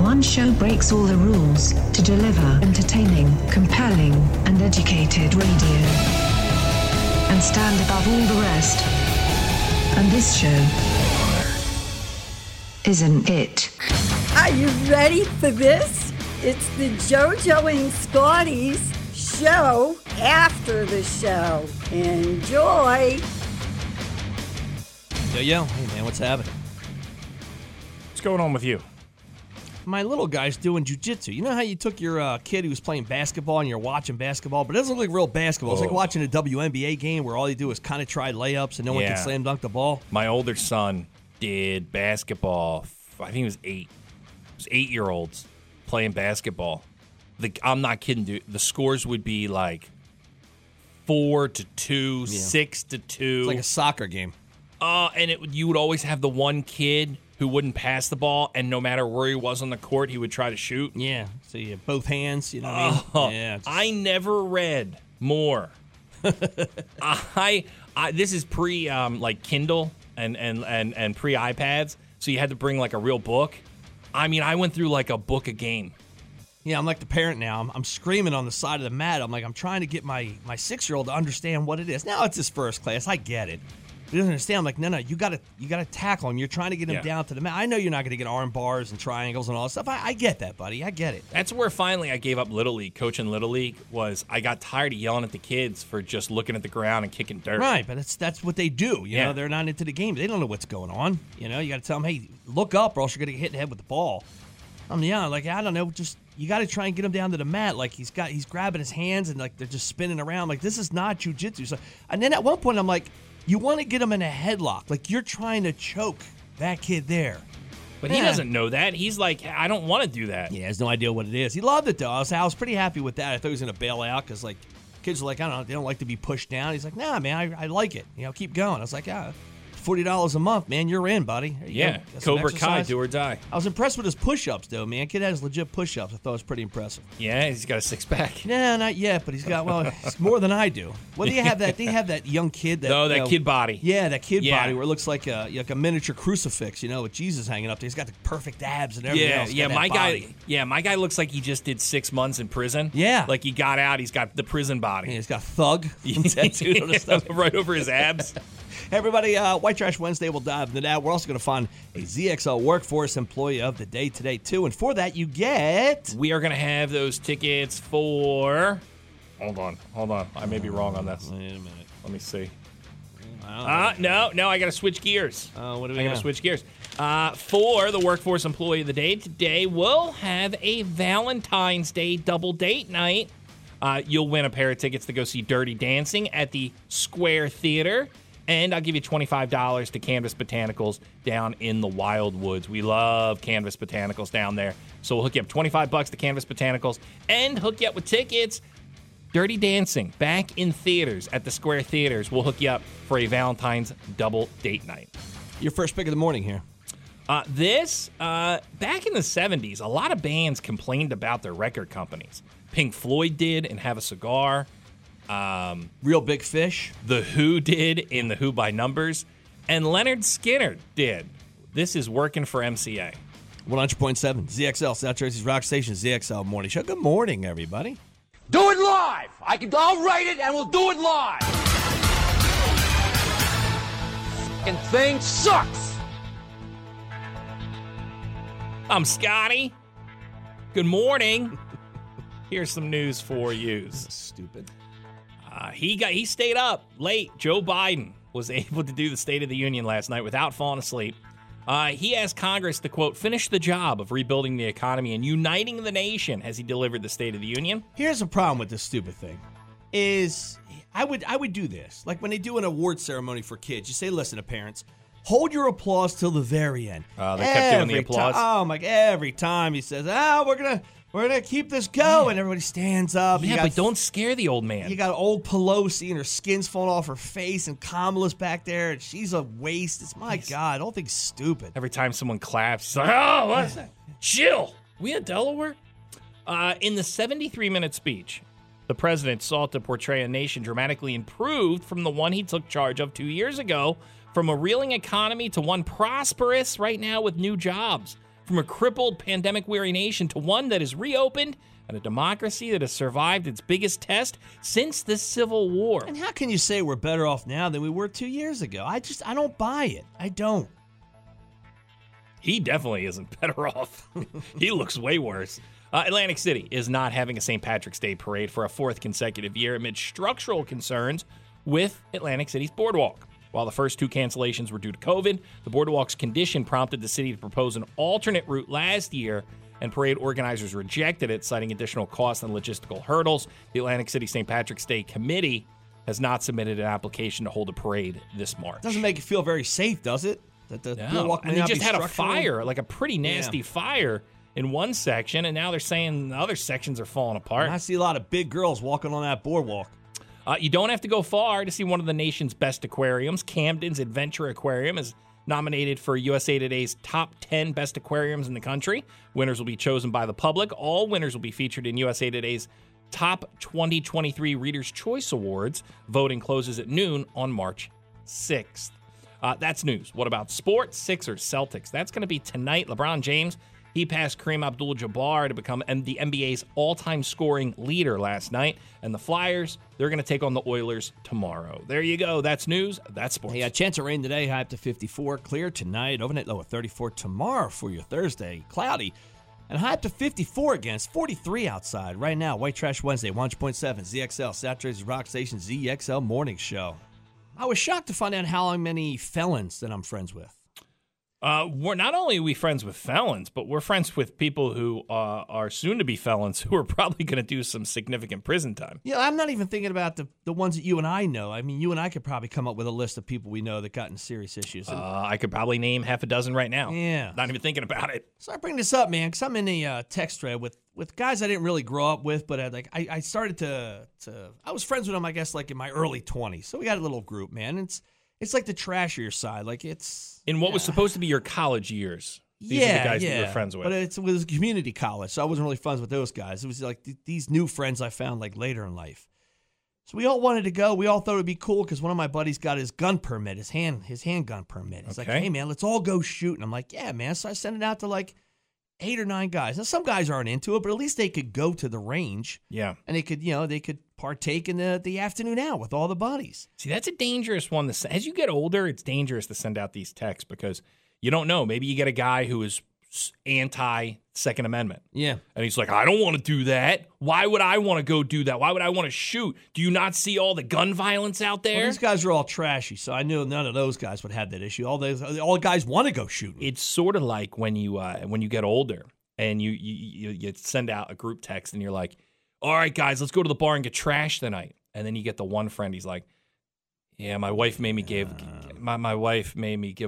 One show breaks all the rules to deliver entertaining, compelling, and educated radio. And stand above all the rest. And this show isn't it. Are you ready for this? It's the JoJo and Scotty's show after the show. Enjoy. Yo, hey man, what's happening? What's going on with you? My little guy's doing jujitsu. You know how you took your kid who was playing basketball and you're watching basketball, but it doesn't look like real basketball. It's like watching a WNBA game where all you do is kind of try layups and no one can slam dunk the ball. My older son did basketball. I think he was 8. It was 8-year-olds playing basketball. I'm not kidding, dude. The scores would be like 4-2, 6-2. It's like a soccer game. And you would always have the one kid who wouldn't pass the ball, and no matter where he was on the court, he would try to shoot. Yeah, so you have both hands, you know what I mean? Yeah, I never read more. I this is pre like Kindle and pre iPads, so you had to bring like a real book. I mean, I went through like a book a game. Yeah, I'm like the parent now. I'm screaming on the side of the mat. I'm like, I'm trying to get my 6-year-old to understand what it is. Now it's his first class. I get it. He doesn't understand. I'm like, no, you gotta tackle him. You're trying to get him down to the mat. I know you're not gonna get arm bars and triangles and all that stuff. I get that, buddy. I get it. That's where finally I gave up Little League. Coaching Little League was I got tired of yelling at the kids for just looking at the ground and kicking dirt. Right, but that's what they do. You know, they're not into the game. They don't know what's going on. You know, you gotta tell them, hey, look up, or else you're gonna get hit in the head with the ball. I'm young, like I don't know, just you got to try and get him down to the mat. Like he's grabbing his hands and like they're just spinning around. Like this is not jujitsu. So, and then at one point I'm like. You want to get him in a headlock. Like, you're trying to choke that kid there. But he doesn't know that. He's like, I don't want to do that. Yeah, he has no idea what it is. He loved it, though. I was pretty happy with that. I thought he was going to bail out because, like, kids are like, I don't know, they don't like to be pushed down. He's like, nah, man, I like it. You know, keep going. I was like, yeah, $40 a month, man, you're in, buddy. Yeah, Cobra Kai, do or die. I was impressed with his push-ups, though, man. Kid has legit push-ups. I thought it was pretty impressive. Yeah, he's got a six-pack. No, not yet, but he's got, well, it's more than I do. Well, they have that young kid. That kid body. Yeah, that kid body where it looks like a miniature crucifix, you know, with Jesus hanging up there. He's got the perfect abs and everything else. Yeah, my guy looks like he just did 6 months in prison. Yeah. Like he got out, he's got the prison body. Yeah, he's got thug tattooed on his stuff. Right over his abs. Hey, everybody, White Trash Wednesday, we'll dive into that. We're also going to find a ZXL Workforce Employee of the Day today, too. And for that, you get... We are going to have those tickets for... Hold on. I may be wrong on this. Wait a minute. Let me see. No, I got to switch gears. What do we got? I got to switch gears. For the Workforce Employee of the Day today, we'll have a Valentine's Day double date night. You'll win a pair of tickets to go see Dirty Dancing at the Square Theater. And I'll give you $25 to Canvas Botanicals down in the Wildwoods. We love Canvas Botanicals down there. So we'll hook you up $25 to Canvas Botanicals and hook you up with tickets. Dirty Dancing, back in theaters at the Square Theaters. We'll hook you up for a Valentine's double date night. Your first pick of the morning here. Back in the 70s, a lot of bands complained about their record companies. Pink Floyd did in Have a Cigar. Real Big Fish. The Who did in The Who by Numbers. And Leonard Skinner did. This is working for MCA. 100.7 ZXL, South Jersey's Rock Station, ZXL Morning Show. Good morning, everybody. Do it live! I'll write it and we'll do it live! F***ing thing sucks! I'm Scotty. Good morning. Here's some news for you. Stupid. He stayed up late. Joe Biden was able to do the State of the Union last night without falling asleep. He asked Congress to, quote, finish the job of rebuilding the economy and uniting the nation as he delivered the State of the Union. Here's a problem with this stupid thing is I would do this. Like when they do an award ceremony for kids, you say, listen to parents, hold your applause till the very end. They kept doing the applause. Every time he says, we're going to. We're going to keep this going. Yeah. Everybody stands up. Yeah, but don't scare the old man. You got old Pelosi and her skin's falling off her face, and Kamala's back there, and she's a waste. It's my God. All things stupid. Every time someone claps, it's like, oh, what's that? Chill. We in Delaware? In the 73-minute speech, the president sought to portray a nation dramatically improved from the one he took charge of 2 years ago, from a reeling economy to one prosperous right now with new jobs, from a crippled, pandemic-weary nation to one that is reopened and a democracy that has survived its biggest test since the Civil War. And how can you say we're better off now than we were 2 years ago? I don't buy it. I don't. He definitely isn't better off. He looks way worse. Atlantic City is not having a St. Patrick's Day parade for a fourth consecutive year amid structural concerns with Atlantic City's boardwalk. While the first two cancellations were due to COVID, the boardwalk's condition prompted the city to propose an alternate route last year, and parade organizers rejected it, citing additional costs and logistical hurdles. The Atlantic City St. Patrick's Day Committee has not submitted an application to hold a parade this March. Doesn't make you feel very safe, does it? That the boardwalk may not be structural. And they just had a fire, like a pretty nasty fire in one section, and now they're saying the other sections are falling apart. And I see a lot of big girls walking on that boardwalk. You don't have to go far to see one of the nation's best aquariums. Camden's Adventure Aquarium is nominated for USA Today's top 10 best aquariums in the country. Winners will be chosen by the public. All winners will be featured in USA Today's top 2023 Reader's Choice Awards. Voting closes at noon on March 6th. That's news. What about sports? Sixers, Celtics. That's going to be tonight. LeBron James, he passed Kareem Abdul-Jabbar to become the NBA's all-time scoring leader last night. And the Flyers, they're going to take on the Oilers tomorrow. There you go. That's news. That's sports. Hey, a chance of rain today, high up to 54. Clear tonight. Overnight low at 34. Tomorrow for your Thursday, cloudy. And high up to 54 again. It's 43 outside right now. White Trash Wednesday, 100.7. ZXL, Saturday's Rock Station, ZXL Morning Show. I was shocked to find out how many felons that I'm friends with. We're not only are we friends with felons, but we're friends with people who are soon-to-be felons who are probably going to do some significant prison time. Yeah, I'm not even thinking about the ones that you and I know. I mean, you and I could probably come up with a list of people we know that got in serious issues. I could probably name half a dozen right now. Yeah. Not even thinking about it. So I bring this up, man, because I'm in the text thread with guys I didn't really grow up with, but I started to I was friends with them, I guess, like in my early 20s. So we got a little group, man. It's like the trashier side. Like it's in what was supposed to be your college years. These are the guys that you were friends with. But it was community college, so I wasn't really friends with those guys. It was like these new friends I found like later in life. So we all wanted to go. We all thought it would be cool because one of my buddies got his gun permit, his handgun permit. He's like, hey man, let's all go shoot. And I'm like, yeah, man. So I sent it out to like 8 or 9 guys. Now some guys aren't into it, but at least they could go to the range. Yeah. And they could partake in the afternoon out with all the buddies. See, that's a dangerous one. As you get older, it's dangerous to send out these texts because you don't know. Maybe you get a guy who is anti-Second Amendment. Yeah. And he's like, I don't want to do that. Why would I want to go do that? Why would I want to shoot? Do you not see all the gun violence out there? Well, these guys are all trashy, so I knew none of those guys would have that issue. All guys want to go shooting. It's sort of like when you get older and you send out a group text and you're like, all right, guys, let's go to the bar and get trashed tonight. And then you get the one friend. He's like, "Yeah, my wife made me give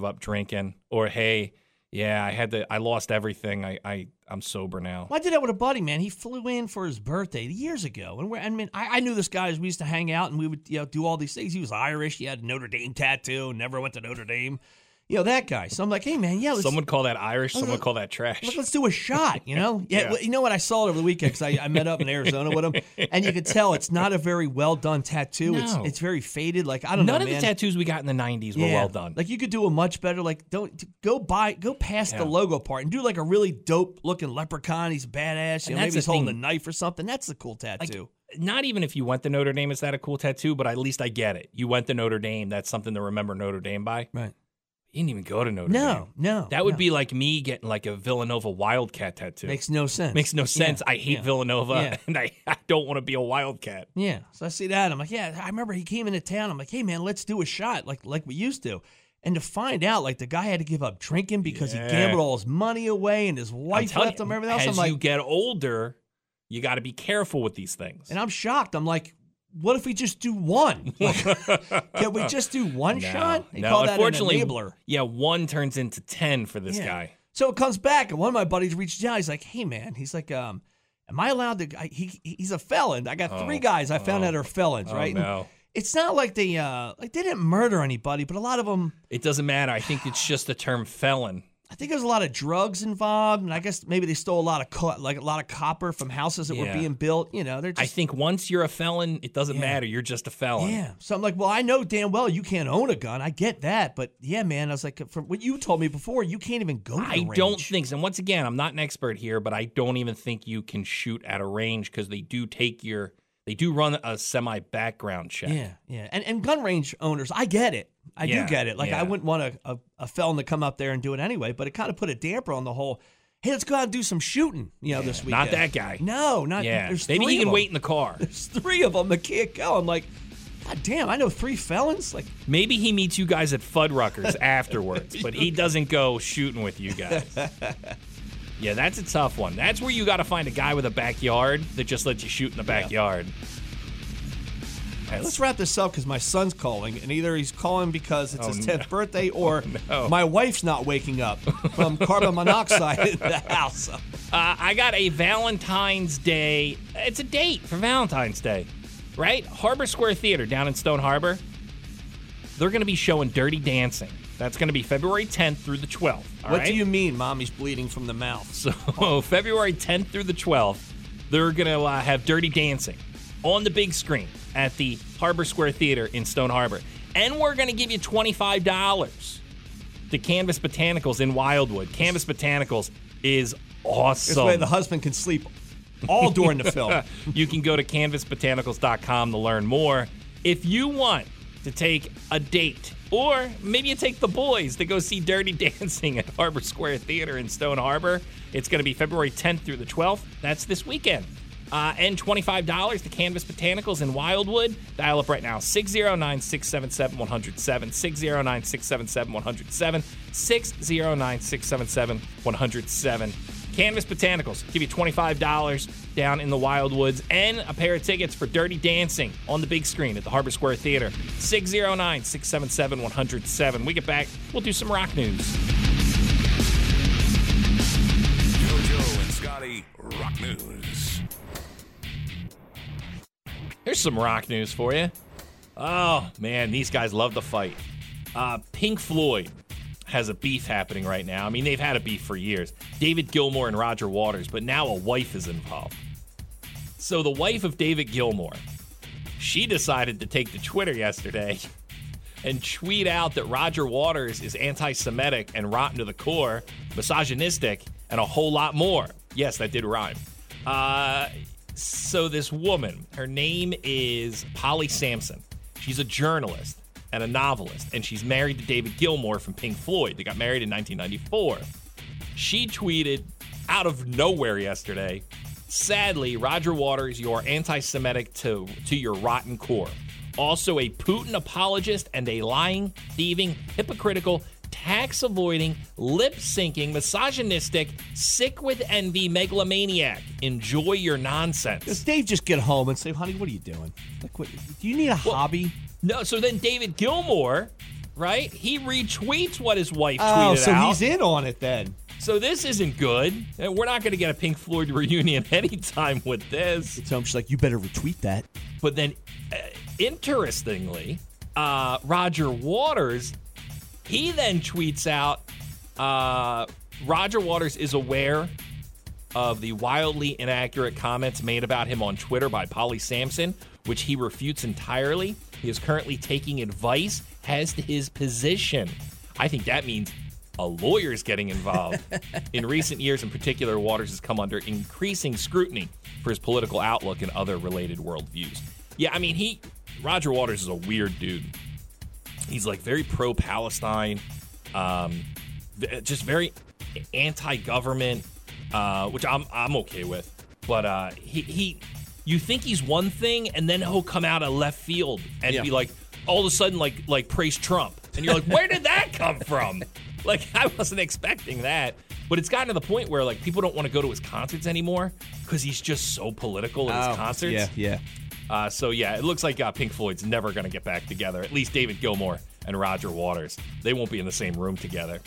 up drinking." Or, "Hey, yeah, I lost everything. I'm sober now." Well, I did that with a buddy, man. He flew in for his birthday years ago, and I knew this guy. We used to hang out, and we would do all these things. He was Irish. He had a Notre Dame tattoo. Never went to Notre Dame. That guy. So I'm like, hey, man, let's... Someone call that Irish. Someone call that trash. Let's do a shot, Yeah, yeah. Well, you know what? I saw it over the weekend because I met up in Arizona with him, and you could tell it's not a very well-done tattoo. No. It's very faded. Like, I don't know, None of the tattoos we got in the 90s were well-done. Like, you could do a much better, like, go past the logo part and do, like, a really dope-looking leprechaun. He's badass. Maybe he's holding a knife or something. That's a cool tattoo. Like, not even if you went to Notre Dame is that a cool tattoo, but at least I get it. You went to Notre Dame. That's something to remember Notre Dame by. Right. You didn't even go to Notre Dame. No. That would be like me getting like a Villanova Wildcat tattoo. Makes no sense. Yeah. I hate Villanova, and I don't want to be a Wildcat. Yeah. So I see that. I'm like, I remember he came into town. I'm like, hey, man, let's do a shot like we used to. And to find out, like, the guy had to give up drinking because he gambled all his money away and his wife left him and everything else. As you get older, you got to be careful with these things. And I'm shocked. I'm like, what if we just do one? Can we just do one shot? They call that an enabler. Yeah, one turns into 10 for this guy. So it comes back, and one of my buddies reaches out. He's like, hey, man. He's like, Am I allowed to? He's a felon. I got three guys I found out are felons, right? No. And it's not like they didn't murder anybody, but a lot of them. It doesn't matter. I think it's just the term felon. I think there's a lot of drugs involved, and I guess maybe they stole a lot of copper from houses that were being built. You know, they're just, I think once you're a felon, it doesn't matter. You're just a felon. Yeah. So I'm like, well, I know damn well you can't own a gun. I get that, but yeah, man, I was like, from what you told me before, you can't even go to the range. I don't think so. And once again, I'm not an expert here, but I don't even think you can shoot at a range because they do take your. They do run a semi-background check. Yeah, yeah. And gun range owners, I get it. I do get it. Like, I wouldn't want a felon to come up there and do it anyway, but it kind of put a damper on the whole, hey, let's go out and do some shooting, this weekend. Not that guy. No, not there's three of them. Maybe he can wait in the car. There's three of them that can't go. I'm like, God damn, I know three felons? Like, maybe he meets you guys at Fuddruckers afterwards, but he doesn't go shooting with you guys. Yeah, that's a tough one. That's where you got to find a guy with a backyard that just lets you shoot in the backyard. All right, let's wrap this up because my son's calling, and either he's calling because it's his 10th birthday or my wife's not waking up from carbon monoxide in the house. I got a Valentine's Day. It's a date for Valentine's Day, right? Harbor Square Theater down in Stone Harbor. They're going to be showing Dirty Dancing. That's going to be February 10th through the 12th. What do you mean, mommy's bleeding from the mouth? So February 10th through the 12th, they're going to have Dirty Dancing on the big screen at the Harbor Square Theater in Stone Harbor. And we're going to give you $25 to Canvas Botanicals in Wildwood. Canvas Botanicals is awesome. This way the husband can sleep all during the film. You can go to canvasbotanicals.com to learn more. If you want to take a date, or maybe you take the boys to go see Dirty Dancing at Harbor Square Theater in Stone Harbor. It's going to be February 10th through the 12th. That's this weekend. And $25 to Canvas Botanicals in Wildwood. Dial up right now, 609-677-107, 609-677-107, 609-677-107. Canvas Botanicals, give you $25 down in the Wildwoods and a pair of tickets for Dirty Dancing on the big screen at the Harbor Square Theater. 609-677-107. We get back, we'll do some rock news. JoJo and Scotty, rock news. Here's some rock news for you. Oh, man, these guys love the fight. Pink Floyd has a beef happening right now. I mean, they've had a beef for years. David Gilmour and Roger Waters, but now a wife is involved. So the wife of David Gilmour, she decided to take to Twitter yesterday and tweet out that Roger Waters is anti-Semitic and rotten to the core, misogynistic, and a whole lot more. Yes, that did rhyme. So this woman, her name is Polly Sampson. She's a journalist and a novelist, and she's married to David Gilmour from Pink Floyd. They got married in 1994. She tweeted out of nowhere yesterday, sadly, Roger Waters, you're anti-Semitic to your rotten core. Also a Putin apologist and a lying, thieving, hypocritical, tax-avoiding, lip-syncing, misogynistic, sick with envy megalomaniac. Enjoy your nonsense. Does Dave just get home and say, honey, what are you doing? Like, what, do you need a hobby? No, so then David Gilmour, right? He retweets what his wife tweeted out. Oh, so he's in on it then. So this isn't good. We're not going to get a Pink Floyd reunion anytime with this. So she's like, you better retweet that. But then, interestingly, Roger Waters, he then tweets out, Roger Waters is aware of the wildly inaccurate comments made about him on Twitter by Polly Sampson, which he refutes entirely. He is currently taking advice as to his position. I think that means a lawyer's getting involved. In recent years, in particular, Waters has come under increasing scrutiny for his political outlook and other related worldviews. Yeah, I mean, Roger Waters is a weird dude. He's like very pro-Palestine, just very anti-government, which I'm okay with. But you think he's one thing, and then he'll come out of left field and be like, all of a sudden, like praise Trump. And you're like, where did that come from? Like, I wasn't expecting that. But it's gotten to the point where, like, people don't want to go to his concerts anymore because he's just so political at his concerts. Yeah. It looks like Pink Floyd's never going to get back together. At least David Gilmour and Roger Waters. They won't be in the same room together.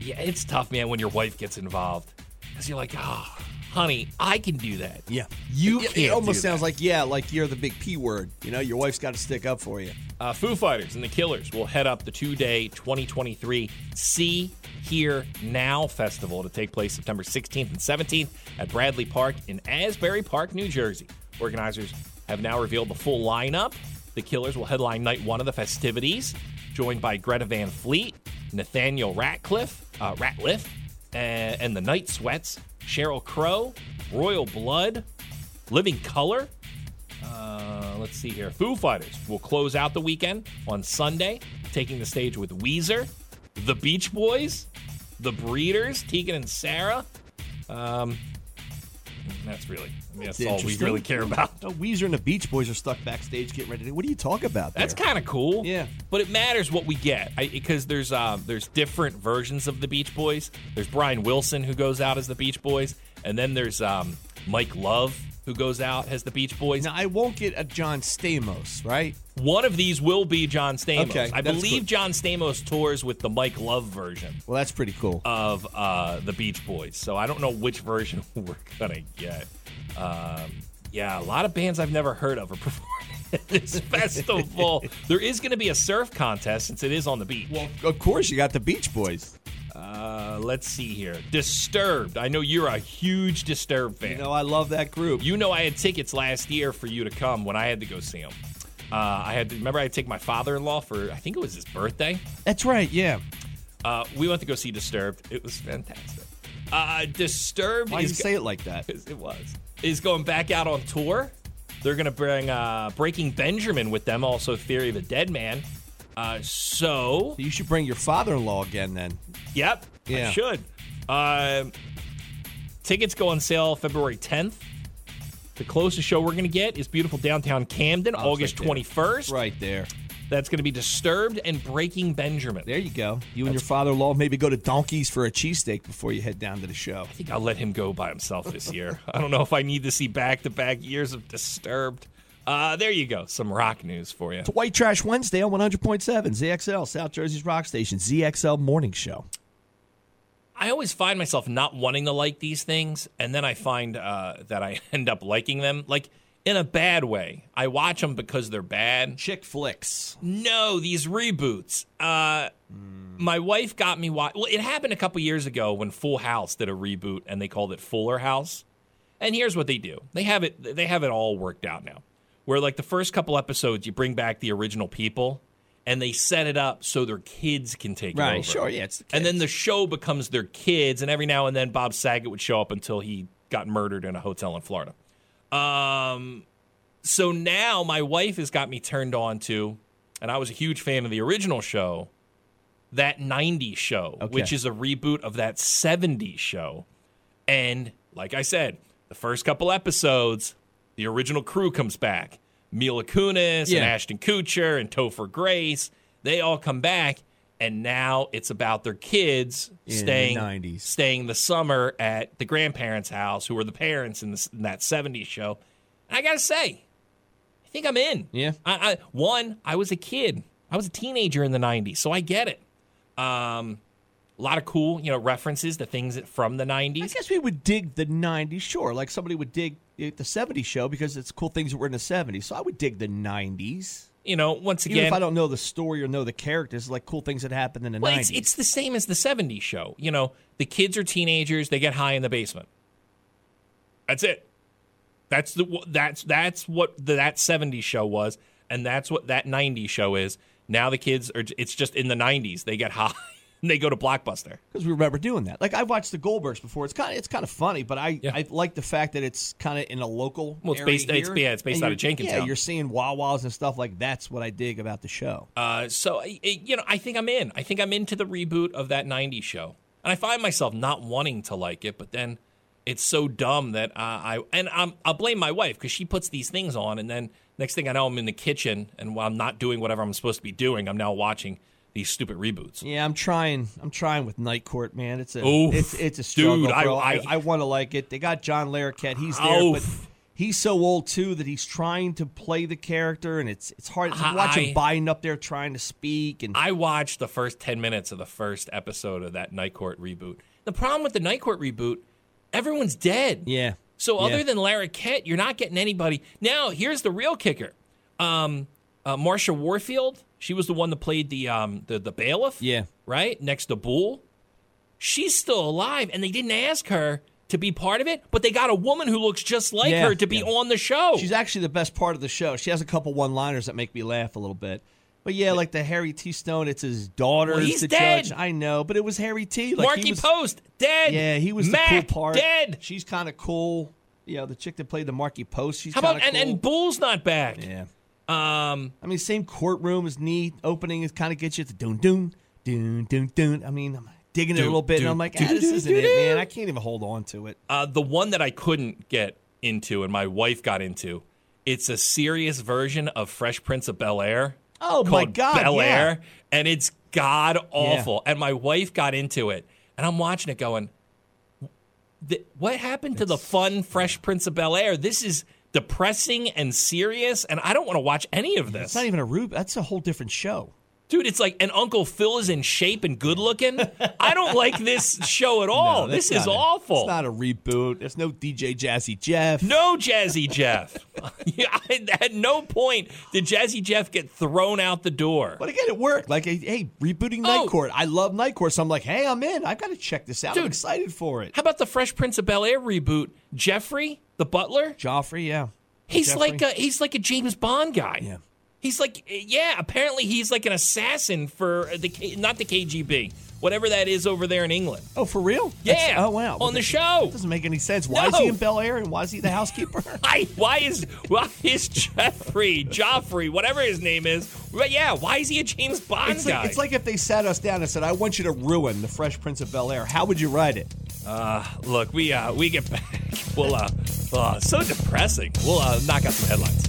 Yeah, it's tough, man, when your wife gets involved. Because you're like, oh, honey, I can do that. Yeah. You can't do that. It almost sounds like you're the big P word. You know, your wife's got to stick up for you. Foo Fighters and the Killers will head up the two-day 2023 See, Hear, Now Festival to take place September 16th and 17th at Bradley Park in Asbury Park, New Jersey. Organizers have now revealed the full lineup. The Killers will headline night one of the festivities, joined by Greta Van Fleet, Nathaniel Rateliff, and the Night Sweats, Sheryl Crow, Royal Blood, Living Color. Let's see here. Foo Fighters will close out the weekend on Sunday, taking the stage with Weezer, The Beach Boys, The Breeders, Tegan and Sarah. That's really, that's all we really care about. The Weezer and the Beach Boys are stuck backstage getting ready to, what do you talk about there? That's kind of cool. Yeah. But it matters what we get, because there's different versions of the Beach Boys. There's Brian Wilson, who goes out as the Beach Boys, and then there's Mike Love, who goes out as the Beach Boys. Now, I won't get a John Stamos, right? One of these will be John Stamos. Okay, I believe cool. John Stamos tours with the Mike Love version. Well, that's pretty cool. Of the Beach Boys. So I don't know which version we're going to get. A lot of bands I've never heard of are performing at this festival. There is going to be a surf contest since it is on the beach. Well, of course, you got the Beach Boys. Let's see here. Disturbed. I know you're a huge Disturbed fan. You know, I love that group. You know, I had tickets last year for you to come when I had to go see them. I had to take my father-in-law for, I think it was his birthday. That's right, yeah. We went to go see Disturbed. It was fantastic. Disturbed. Why do you say it like that? It was. Is going back out on tour. They're going to bring Breaking Benjamin with them, also Theory of a Dead Man. So you should bring your father-in-law again then. Yep, yeah. I should. Tickets go on sale February 10th. The closest show we're going to get is beautiful downtown Camden, August right 21st. Right there. That's going to be Disturbed and Breaking Benjamin. There you go. You and your father-in-law maybe go to Donkey's for a cheesesteak before you head down to the show. I think I'll let him go by himself this year. I don't know if I need to see back-to-back years of Disturbed. There you go. Some rock news for you. It's White Trash Wednesday on 100.7 ZXL, South Jersey's rock station, ZXL Morning Show. I always find myself not wanting to like these things, and then I find that I end up liking them, like in a bad way. I watch them because they're bad. Chick flicks. No, these reboots. My wife got me watch. Well, it happened a couple years ago when Full House did a reboot, and they called it Fuller House. And here's what they do. They have it all worked out now. Where, like, the first couple episodes, you bring back the original people, and they set it up so their kids can take it over. Right, sure, yeah, it's the kids. And then the show becomes their kids, and every now and then Bob Saget would show up until he got murdered in a hotel in Florida. So now my wife has got me turned on to, and I was a huge fan of the original show, That 90s Show, okay, which is a reboot of That 70s Show. And, like I said, the first couple episodes... The original crew comes back. Mila Kunis and Ashton Kutcher and Topher Grace. They all come back, and now it's about their kids staying the summer at the grandparents' house, who are the parents in that 70s show. And I got to say, I think I'm in. Yeah. I was a kid. I was a teenager in the 90s, so I get it. A lot of cool, references to things from the 90s. I guess we would dig the 90s, sure. Like somebody would dig... the 70s show because it's cool things that were in the 70s. So I would dig the 90s. Once again... Even if I don't know the story or know the characters, like cool things that happened in the 90s. It's the same as the 70s show. The kids are teenagers. They get high in the basement. That's it. That's what that 70s show was, and that's what that 90s show is. Now the kids are... It's just in the 90s. They get high. And they go to Blockbuster. Because we remember doing that. Like, I watched The Goldbergs before. It's kind of funny, but I like the fact that it's kind of in a local area based, here. It's based out of Jenkintown. Yeah, you're seeing Wawa's and stuff. Like, that's what I dig about the show. So I think I'm in. I think I'm into the reboot of that 90s show. And I find myself not wanting to like it, but then it's so dumb that I'll blame my wife because she puts these things on, and then next thing I know, I'm in the kitchen, and while I'm not doing whatever I'm supposed to be doing, I'm now watching these stupid reboots. Yeah, I'm trying with Night Court, man. It's a struggle, dude, bro. I want to like it. They got John Larroquette. He's there, but he's so old too that he's trying to play the character, and it's hard. It's like watching Biden up there trying to speak. And I watched the first 10 minutes of the first episode of that Night Court reboot. The problem with the Night Court reboot everyone's dead. Yeah. So other than Larry Kent, you're not getting anybody. Now, here's the real kicker. Marsha Warfield, she was the one that played the bailiff. Yeah. Right? Next to Bull. She's still alive, and they didn't ask her to be part of it, but they got a woman who looks just like her to be on the show. She's actually the best part of the show. She has a couple one-liners that make me laugh a little bit. But yeah, like the Harry T. Stone, it's his daughter. Well, he's the dead. Judge. I know, but it was Harry T. Like, Marky Post, dead. Yeah, he was Mac, the cool part. Dead. She's kind of cool. You know, the chick that played the Marky Post, she's kind of cool. And Bull's not back. Yeah. I mean, same courtroom is neat. Opening is kind of gets you at the doon-doon, doon-doon-doon. I mean, I'm digging it a little bit, and I'm like, this isn't it, man. I can't even hold on to it. The one that I couldn't get into and my wife got into, it's a serious version of Fresh Prince of Bel Air. Oh, my God, Bel Air, and it's god-awful. Yeah. And my wife got into it, and I'm watching it going, what happened to the fun Fresh Prince of Bel-Air? This is depressing and serious, and I don't want to watch any of this. It's not even a Rube. That's a whole different show. Dude, it's like, and Uncle Phil is in shape and good-looking. I don't like this show at all. No, this is awful. It's not a reboot. There's no DJ Jazzy Jeff. No Jazzy Jeff. At no point did Jazzy Jeff get thrown out the door. But again, it worked. Like, hey, rebooting Night Court. I love Night Court, so I'm like, hey, I'm in. I've got to check this out. Dude, I'm excited for it. How about the Fresh Prince of Bel-Air reboot? Jeffrey, the butler? Joffrey, yeah. He's like a James Bond guy. Yeah. He's like, apparently he's like an assassin for not the KGB, whatever that is over there in England. Oh, for real? Yeah. Wow. On the show. That doesn't make any sense. Why is he in Bel Air and why is he the housekeeper? Why is Joffrey, whatever his name is, why is he a James Bond guy? It's like if they sat us down and said, I want you to ruin the Fresh Prince of Bel Air. How would you write it? Look, we get back. We'll, so depressing. We'll knock out some headlines.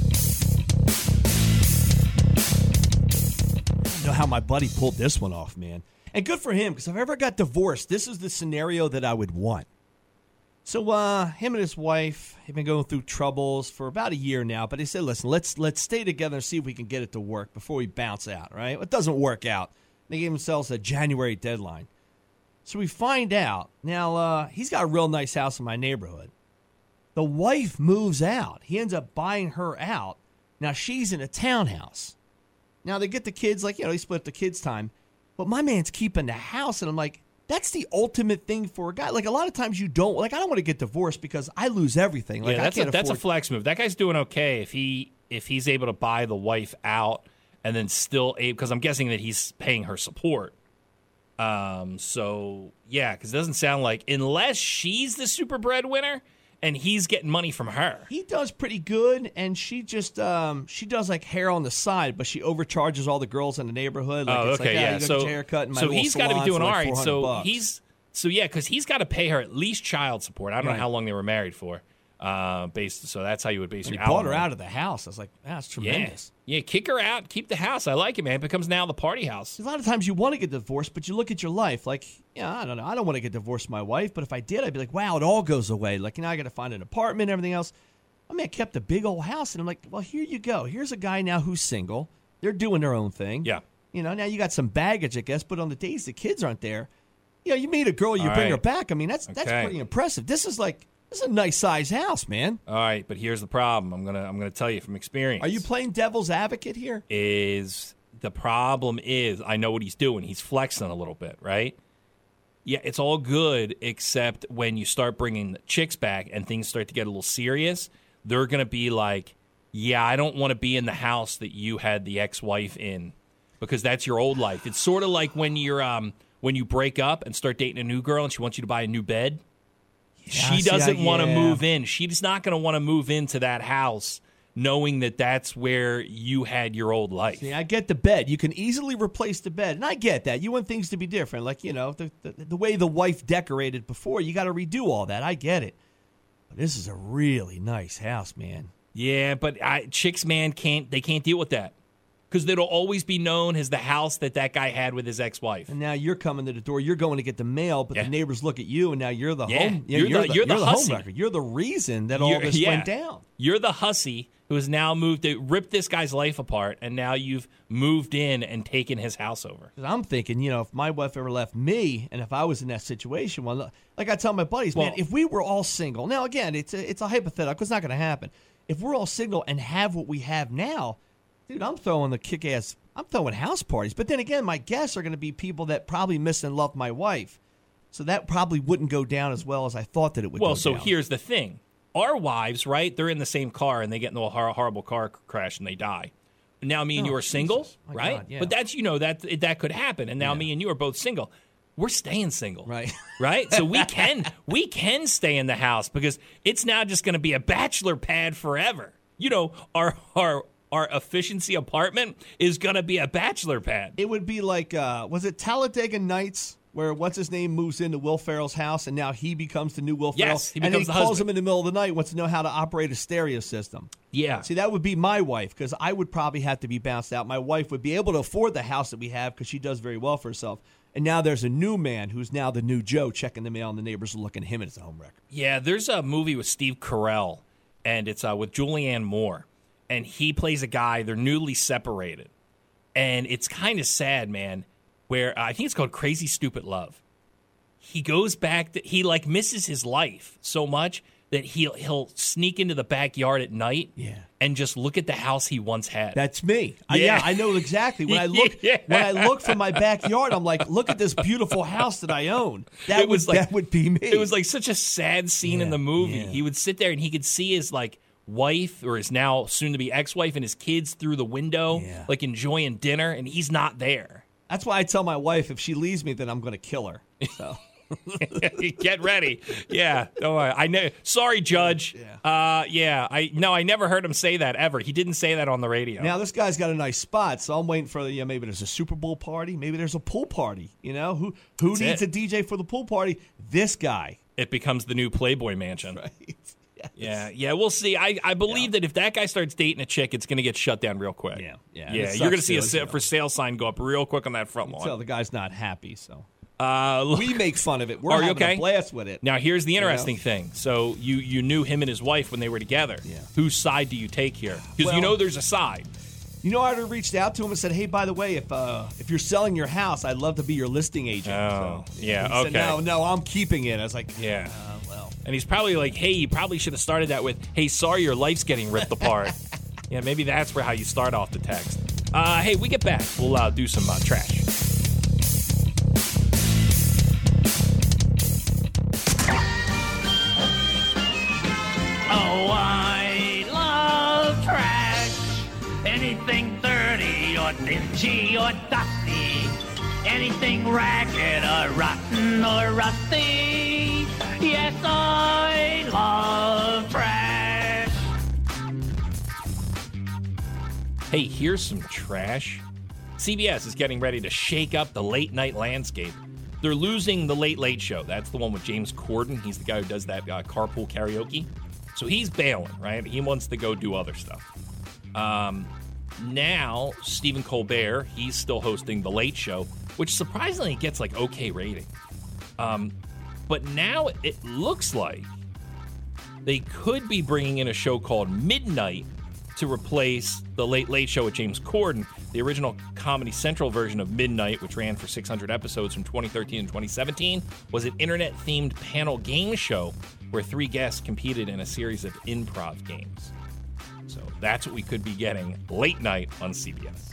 How my buddy pulled this one off, man. And good for him, because if I ever got divorced, this is the scenario that I would want. So him and his wife have been going through troubles for about a year now, but he said, listen, let's stay together and see if we can get it to work before we bounce out, right? It doesn't work out. They gave themselves a January deadline. So we find out. Now, he's got a real nice house in my neighborhood. The wife moves out. He ends up buying her out. Now, she's in a townhouse. Now, they get the kids, like, they split up the kids' time. But my man's keeping the house, and I'm like, that's the ultimate thing for a guy. Like, a lot of times you don't. Like, I don't want to get divorced because I lose everything. Like, that's a flex move. That guy's doing okay if he's able to buy the wife out and then still able, because I'm guessing that he's paying her support. So, yeah, because it doesn't sound like, unless she's the super breadwinner, and he's getting money from her. He does pretty good, and she just she does like hair on the side, but she overcharges all the girls in the neighborhood. Like, oh, it's okay, like, yeah. You so haircut and my so he's got to be doing all right. Because he's got to pay her at least child support. I don't know how long they were married for. So that's how you would base your alimony. He bought her out of the house. I was like, that's tremendous. Yeah, kick her out, keep the house. I like it, man. It becomes now the party house. A lot of times you want to get divorced, but you look at your life like, I don't know. I don't want to get divorced from my wife, but if I did, I'd be like, wow, it all goes away. Like, I got to find an apartment, everything else. I mean, I kept the big old house, and I'm like, well, here you go. Here's a guy now who's single. They're doing their own thing. Yeah. Now you got some baggage, I guess, but on the days the kids aren't there, you meet a girl, you all bring her back. I mean, that's pretty impressive. This is a nice size house, man. All right, but here's the problem. I'm gonna tell you from experience. Are you playing devil's advocate here? The problem is I know what he's doing. He's flexing a little bit, right? Yeah, it's all good except when you start bringing the chicks back and things start to get a little serious. They're gonna be like, yeah, I don't want to be in the house that you had the ex-wife in because that's your old life. It's sort of like when you're when you break up and start dating a new girl and she wants you to buy a new bed. She doesn't want to move in. She's not going to want to move into that house knowing that that's where you had your old life. See, I get the bed. You can easily replace the bed. And I get that. You want things to be different. Like, the way the wife decorated before, you got to redo all that. I get it. But this is a really nice house, man. Yeah, but chicks, man, they can't deal with that. because it'll always be known as the house that guy had with his ex-wife. And now you're coming to the door. You're going to get the mail, but the neighbors look at you, and now you're the home. You're the homewrecker. You're the reason that all this went down. You're the hussy who has now moved to rip this guy's life apart, and now you've moved in and taken his house over. I'm thinking, if my wife ever left me, and if I was in that situation, well, like I tell my buddies, man, if we were all single. Now, again, it's a hypothetical. It's not going to happen. If we're all single and have what we have now, dude, I'm throwing house parties. But then again, my guests are going to be people that probably miss and love my wife. So that probably wouldn't go down as well as I thought that it would go down. Well, so here's the thing. Our wives, right, they're in the same car, and they get into a horrible car crash, and they die. Now me and you are single, right? God, yeah. But that's, that could happen. And now me and you are both single. We're staying single, right? So we can stay in the house because it's now just going to be a bachelor pad forever. Our efficiency apartment is going to be a bachelor pad. It would be like, was it Talladega Nights? Where what's-his-name moves into Will Ferrell's house, and now he becomes the new Will Ferrell. Yes, he becomes the husband. And he calls him in the middle of the night, wants to know how to operate a stereo system. Yeah. See, that would be my wife, because I would probably have to be bounced out. My wife would be able to afford the house that we have, because she does very well for herself. And now there's a new man who's now the new Joe, checking the mail, and the neighbors are looking at him as a homewrecker. Yeah, there's a movie with Steve Carell, and it's with Julianne Moore. And he plays a guy. They're newly separated. And it's kind of sad, man. Where I think it's called Crazy Stupid Love. He goes back, he misses his life so much that he'll sneak into the backyard at night and just look at the house he once had. That's me. Yeah, I know exactly. When I look from my backyard, I'm like, look at this beautiful house that I own. That would be me. It was like such a sad scene in the movie. Yeah. He would sit there and he could see his wife or his now soon-to-be ex-wife and his kids through the window, enjoying dinner, and he's not there. That's why I tell my wife if she leaves me, then I'm going to kill her. So. Get ready. Yeah. No, I know. Sorry, Judge. Yeah. I never heard him say that ever. He didn't say that on the radio. Now, this guy's got a nice spot, so I'm waiting for, maybe there's a Super Bowl party. Maybe there's a pool party. Who needs a DJ for the pool party? This guy. It becomes the new Playboy Mansion. Right. Yes. Yeah, we'll see. I believe that if that guy starts dating a chick, it's going to get shut down real quick. Yeah. You're going to see a for sale sign go up real quick on that front lawn. So the guy's not happy, so. We make fun of it. We're having a blast with it. Now, here's the interesting thing. So you knew him and his wife when they were together. Yeah. Whose side do you take here? Because there's a side. I already reached out to him and said, hey, by the way, if you're selling your house, I'd love to be your listing agent. Oh, so, he said, no, I'm keeping it. I was like, And he's probably like, hey, you probably should have started that with, hey, sorry, your life's getting ripped apart. Yeah, maybe that's how you start off the text. Hey, we get back. We'll do some trash. Oh, I love trash. Anything dirty or dingy or dusty. Anything ragged or rotten or rusty. Yes, I love trash. Hey, here's some trash. CBS is getting ready to shake up the late-night landscape. They're losing the Late Late Show. That's the one with James Corden. He's the guy who does that carpool karaoke. So he's bailing, right? He wants to go do other stuff. Now, Stephen Colbert, he's still hosting the Late Show, which surprisingly gets, okay rating. But now it looks like they could be bringing in a show called Midnight to replace the Late Late Show with James Corden. The original Comedy Central version of Midnight, which ran for 600 episodes from 2013 and 2017, was an internet-themed panel game show where three guests competed in a series of improv games. So that's what we could be getting late night on CBS.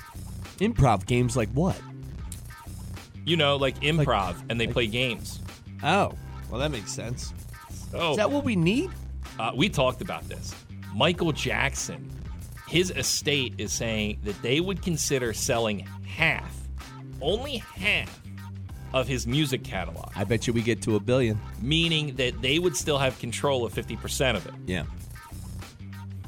Improv games like what? Improv, and they play games. Oh, well, that makes sense. So, is that what we need? We talked about this. Michael Jackson, his estate is saying that they would consider selling only half of his music catalog. I bet you we get to 1 billion. Meaning that they would still have control of 50% of it. Yeah.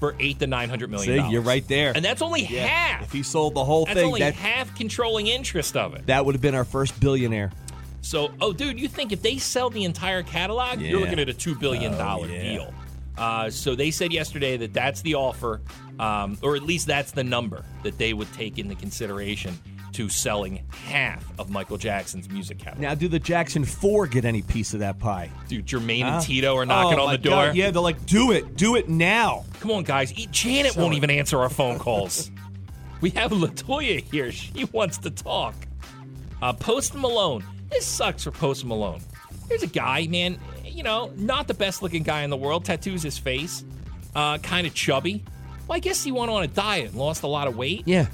For $800 to $900 million. See, you're right there. And that's only half. If he sold the whole thing. That's only half controlling interest of it. That would have been our first billionaire. So, dude, you think if they sell the entire catalog, you're looking at a $2 billion deal. So they said yesterday that that's the offer, or at least that's the number that they would take into consideration to selling half of Michael Jackson's music catalog. Now, do the Jackson 4 get any piece of that pie? Dude, Jermaine and Tito are knocking on the door. God, yeah, they're like, do it now. Come on, guys. Janet won't even answer our phone calls. We have LaToya here. She wants to talk. Post Malone. This sucks for Post Malone. Here's a guy, man, you know, not the best-looking guy in the world. Tattoos his face. Kind of chubby. Well, I guess he went on a diet and lost a lot of weight. Yeah.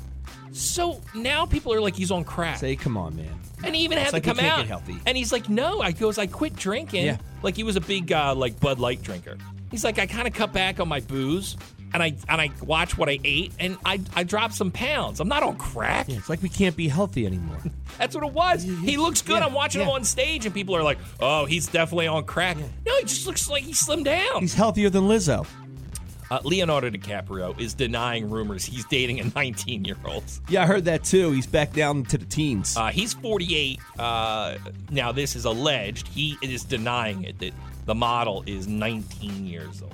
So now people are like, he's on crack. Say, come on, man. And he even had to come out. And he's like, no. I goes, I quit drinking. Yeah. Like, he was a big, like, Bud Light drinker. He's like, I kind of cut back on my booze. And I watch what I ate, and I dropped some pounds. I'm not on crack. Yeah, it's like we can't be healthy anymore. That's what it was. He looks good. Yeah, I'm watching him on stage, and people are like, oh, he's definitely on crack. Yeah. No, he just looks like he slimmed down. He's healthier than Lizzo. Leonardo DiCaprio is denying rumors he's dating a 19-year-old. Yeah, I heard that, too. He's back down to the teens. He's 48. Now, this is alleged. He is denying it, that the model is 19 years old.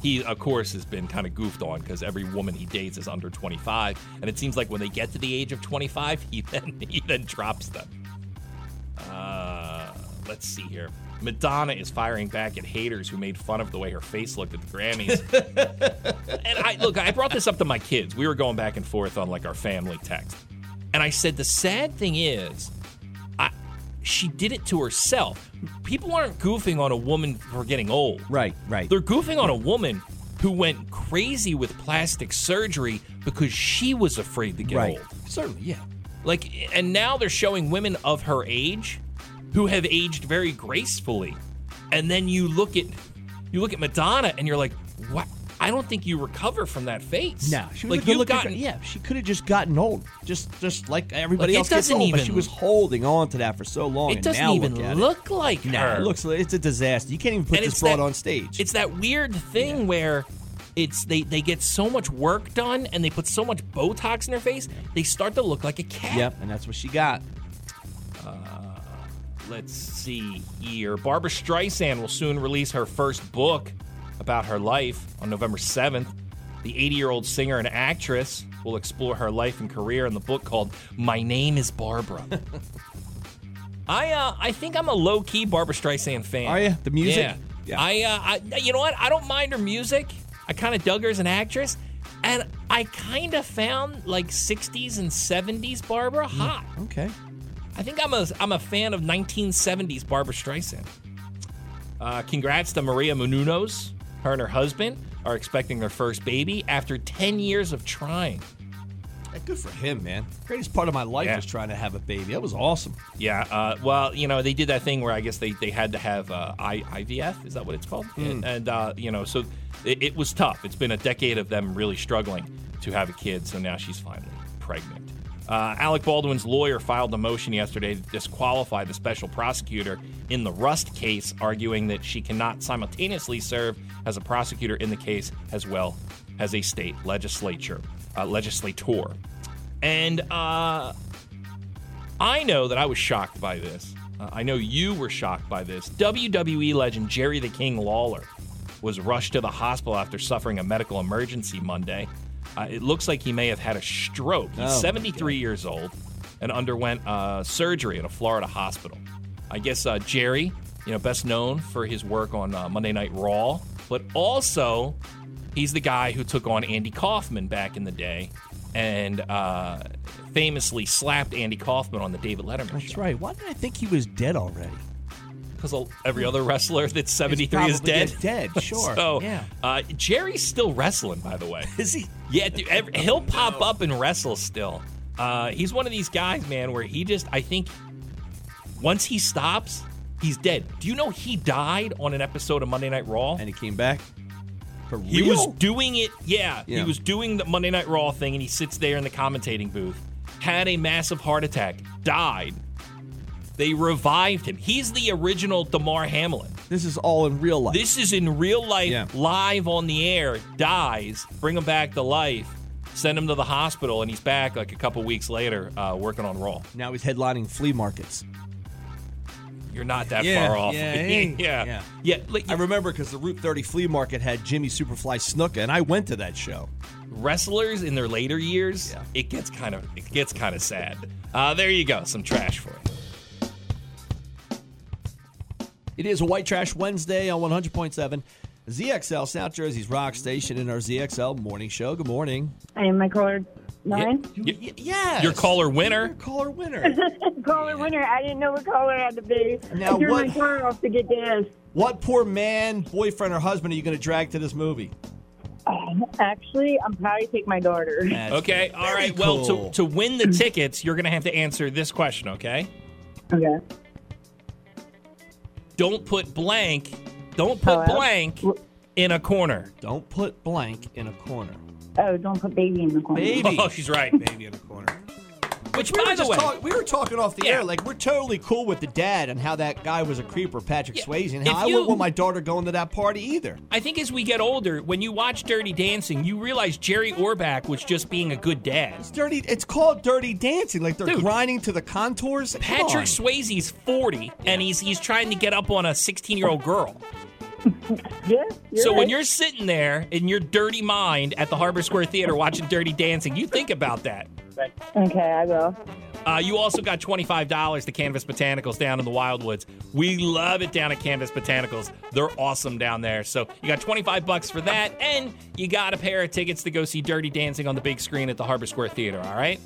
He, of course, has been kind of goofed on because every woman he dates is under 25. And it seems like when they get to the age of 25, he then drops them. Let's see here. Madonna is firing back at haters who made fun of the way her face looked at the Grammys. And I brought this up to my kids. We were going back and forth on like our family text. And I said, the sad thing is, she did it to herself. People aren't goofing on a woman for getting old. Right. They're goofing on a woman who went crazy with plastic surgery because she was afraid to get old. Certainly, yeah. Like, and now they're showing women of her age who have aged very gracefully. And then you look at Madonna and you're like, what? I don't think you recover from that face. No, she was like, she could have just gotten old, just like everybody else gets old. But she was holding on to that for so long. It doesn't even look like her. It looks like it's a disaster. You can't even put this broad on stage. It's that weird thing where it's they get so much work done and they put so much Botox in their face, they start to look like a cat. Yep, and that's what she got. Let's see here. Barbra Streisand will soon release her first book about her life on November 7th. The 80-year-old singer and actress will explore her life and career in the book called My Name is Barbara. I think I'm a low-key Barbra Streisand fan. Are you? The music? Yeah. I you know what? I don't mind her music. I kind of dug her as an actress. And I kind of found like 60s and 70s Barbara hot. Okay. I think I'm a fan of 1970s Barbra Streisand. Congrats to Maria Menounos. Her and her husband are expecting their first baby after 10 years of trying. Good for him, man. Greatest part of my life was trying to have a baby. That was awesome. Yeah. Well, you know, they did that thing where I guess they had to have IVF. Is that what it's called? And you know, so it was tough. It's been a decade of them really struggling to have a kid. So now she's finally pregnant. Alec Baldwin's lawyer filed a motion yesterday to disqualify the special prosecutor in the Rust case, arguing that she cannot simultaneously serve as a prosecutor in the case as well as a state legislator. And I know that I was shocked by this. I know you were shocked by this. WWE legend Jerry the King Lawler was rushed to the hospital after suffering a medical emergency Monday. It looks like he may have had a stroke. He's 73 years old and underwent surgery at a Florida hospital. I guess Jerry, you know, best known for his work on Monday Night Raw, but also he's the guy who took on Andy Kaufman back in the day and famously slapped Andy Kaufman on the David Letterman show. That's right. Why did I think he was dead already? Because every other wrestler that's 73 is dead. He's dead, sure. Jerry's still wrestling, by the way. Is he? Yeah, dude, he'll pop up and wrestle still. He's one of these guys, man, where he just, I think, once he stops, he's dead. Do you know he died on an episode of Monday Night Raw? And he came back? For real? He was doing it, yeah. He was doing the Monday Night Raw thing, and he sits there in the commentating booth, had a massive heart attack, died. They revived him. He's the original Damar Hamlin. This is all in real life. This is in real life, live on the air, dies, bring him back to life, send him to the hospital, and he's back like a couple weeks later working on Raw. Now he's headlining flea markets. You're not that far off. Yeah. Like, I remember because the Route 30 flea market had Jimmy Superfly Snuka, and I went to that show. Wrestlers in their later years, it gets kind of sad. There you go, some trash for you. It is a White Trash Wednesday on 100.7 ZXL, South Jersey's rock station, in our ZXL morning show. Good morning. I am my caller 9. Yes. Your caller winner. Caller winner. I didn't know what caller had to be. Now, I threw my car off to get this. What poor man, boyfriend, or husband are you going to drag to this movie? Actually, I'm probably take my daughter. That's okay. All right. Cool. Well, to win the tickets, you're going to have to answer this question, okay? Okay. Don't put blank in a corner. Oh, don't put baby in the corner. Baby. Oh, she's right. Baby in the corner. Which, by the way, we were talking off the air. Like, we're totally cool with the dad and how that guy was a creeper, Patrick Swayze, and how I wouldn't want my daughter going to that party either. I think as we get older, when you watch Dirty Dancing, you realize Jerry Orbach was just being a good dad. It's called Dirty Dancing. Like, they're grinding to the contours. Patrick Swayze's 40, and he's trying to get up on a 16-year-old girl. Yeah, so when you're sitting there in your dirty mind at the Harbor Square Theater watching Dirty Dancing, you think about that. Okay, I will. You also got $25 to Canvas Botanicals down in the Wildwoods. We love it down at Canvas Botanicals. They're awesome down there. So you got $25 for that, and you got a pair of tickets to go see Dirty Dancing on the big screen at the Harbor Square Theater, all right?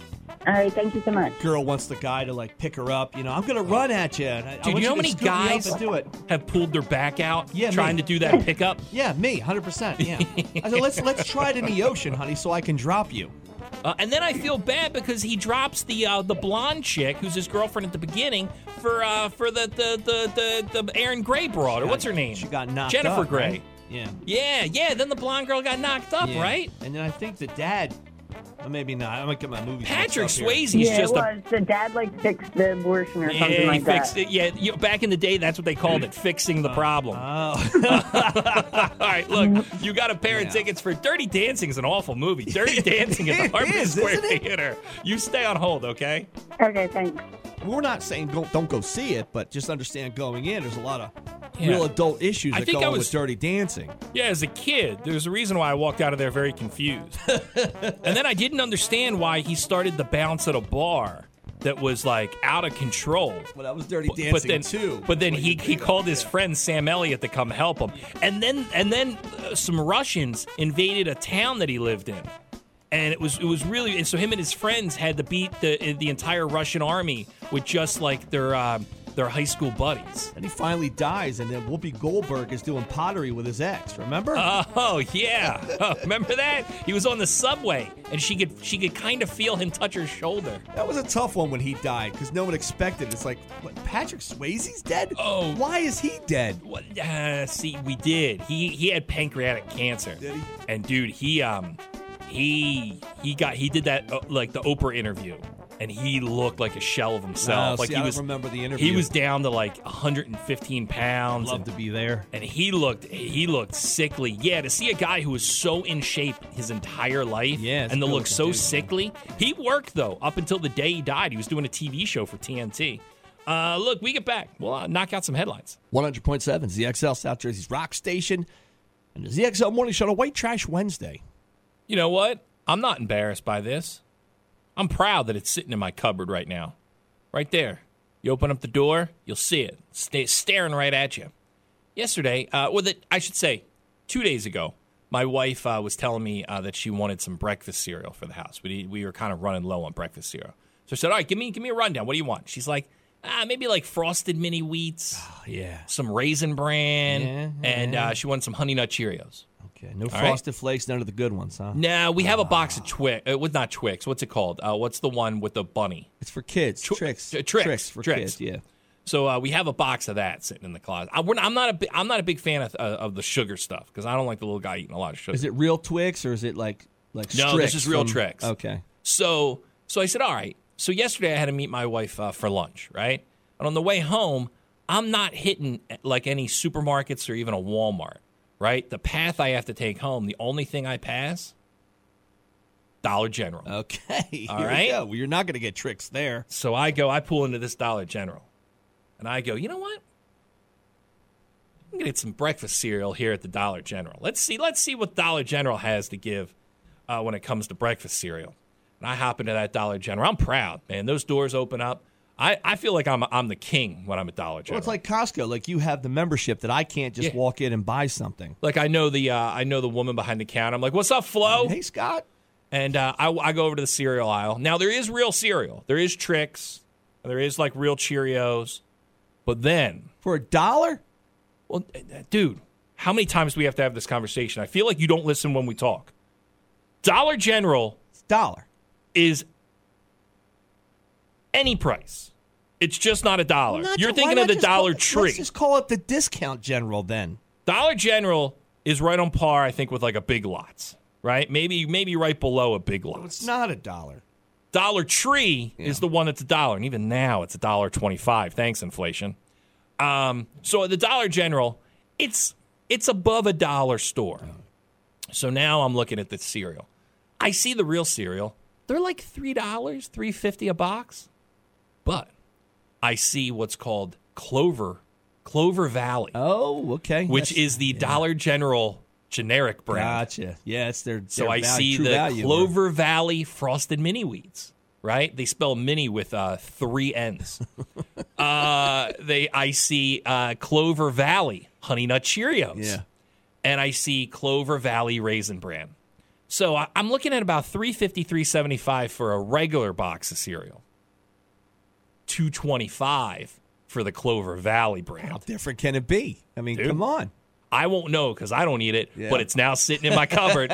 All right, thank you so much. Girl wants the guy to, like, pick her up. You know, I'm going to run at you. Dude, you know how many guys have pulled their back out trying to do that pickup? Yeah, me, 100%. Yeah. I said, let's try it in the ocean, honey, so I can drop you. And then I feel bad because he drops the blonde chick, who's his girlfriend at the beginning, for the Aaron Gray broad. What's her name? She got knocked Jennifer up. Jennifer Gray. Right? Yeah. Yeah, then the blonde girl got knocked up, right? And then I think the dad... Maybe not. I'm going to get my movies Patrick Swayze is just the dad, like, fixed the abortion or something like that. Back in the day, that's what they called it, fixing the problem. Oh. All right, look, you got a pair of tickets for Dirty Dancing. Is an awful movie. Dirty Dancing at the Harbor Square Theater. You stay on hold, okay? Okay, thanks. We're not saying don't go see it, but just understand going in, there's a lot of real adult issues that go with Dirty Dancing. Yeah, as a kid, there's a reason why I walked out of there very confused. And then I didn't understand why he started to bounce at a bar that was, like, out of control. Well, that was Dirty Dancing, too. But then he called his friend Sam Elliott to come help him. And then some Russians invaded a town that he lived in. And it was really, and so him and his friends had to beat the entire Russian army with just like their high school buddies. And he finally dies, and then Whoopi Goldberg is doing pottery with his ex. Remember? Oh yeah, remember that? He was on the subway, and she could kind of feel him touch her shoulder. That was a tough one when he died because no one expected it. It's like, what, Patrick Swayze's dead? Oh, why is he dead? What? See, we did. He had pancreatic cancer. Did he? And dude, He did that like the Oprah interview, and he looked like a shell of himself. Like, see, I remember the interview. He was down to like 115 pounds. Love to be there. And he looked sickly. Yeah, to see a guy who was so in shape his entire life, and to look so sickly. He worked though up until the day he died. He was doing a TV show for TNT. Look, we get back. We'll knock out some headlines. 100.7 ZXL, South Jersey's rock station, and the ZXL Morning Show on White Trash Wednesday. You know what? I'm not embarrassed by this. I'm proud that it's sitting in my cupboard right now. Right there. You open up the door, you'll see it. Staring right at you. Yesterday, 2 days ago, my wife was telling me that she wanted some breakfast cereal for the house. We were kind of running low on breakfast cereal. So I said, all right, give me a rundown. What do you want? She's like, maybe like Frosted Mini Wheats. Oh, yeah. Some Raisin Bran. Yeah. And she wanted some Honey Nut Cheerios. Okay, no Frosted Flakes, none of the good ones, huh? No, we have a box of Twix. Not Twix. What's it called? What's the one with the bunny? It's for kids. Tricks for kids. Yeah. So we have a box of that sitting in the closet. I'm not a big fan of the sugar stuff because I don't like the little guy eating a lot of sugar. Is it real Twix or is it like Strix? No, this is real Trix. Okay. So I said, all right. So yesterday I had to meet my wife for lunch, right? And on the way home, I'm not hitting like any supermarkets or even a Walmart. Right? The path I have to take home, the only thing I pass, Dollar General. Okay. All right? Well, you're not going to get tricks there. So I pull into this Dollar General. And I go, you know what? I'm going to get some breakfast cereal here at the Dollar General. Let's see what Dollar General has to give when it comes to breakfast cereal. And I hop into that Dollar General. I'm proud, man. Those doors open up. I feel like I'm the king when I'm at Dollar General. Well, it's like Costco. Like, you have the membership that I can't just walk in and buy something. Like, I know the woman behind the counter. I'm like, what's up, Flo? Hey, Scott. And I go over to the cereal aisle. Now, there is real cereal. There is Trix. There is, like, real Cheerios. But then... For $1? Well, dude, how many times do we have to have this conversation? I feel like you don't listen when we talk. Dollar General... It's $1. Is... any price. It's just not $1. Well, you're thinking of the Dollar Tree. Let's just call it the Discount General then. Dollar General is right on par, I think, with like a Big Lots, right? Maybe right below a Big Lots. No, it's not $1. Dollar Tree is the one that's $1, and even now it's $1.25. Thanks, inflation. So the Dollar General, it's above a dollar store. Oh. So now I'm looking at the cereal. I see the real cereal. They're like $3, $3.50 a box. But I see what's called Clover Valley. Oh, okay. Which is the Dollar General generic brand. Gotcha. Yeah, it's their so I value, see the value, Clover man. Valley Frosted Mini Wheats, right? They spell mini with three N's. I see Clover Valley Honey Nut Cheerios. Yeah. And I see Clover Valley Raisin Bran. So I'm looking at about $3.50, $3.75 for a regular box of cereal. $2.25 for the Clover Valley brand. How different can it be? I mean, dude, come on. I won't know because I don't eat it, but it's now sitting in my cupboard.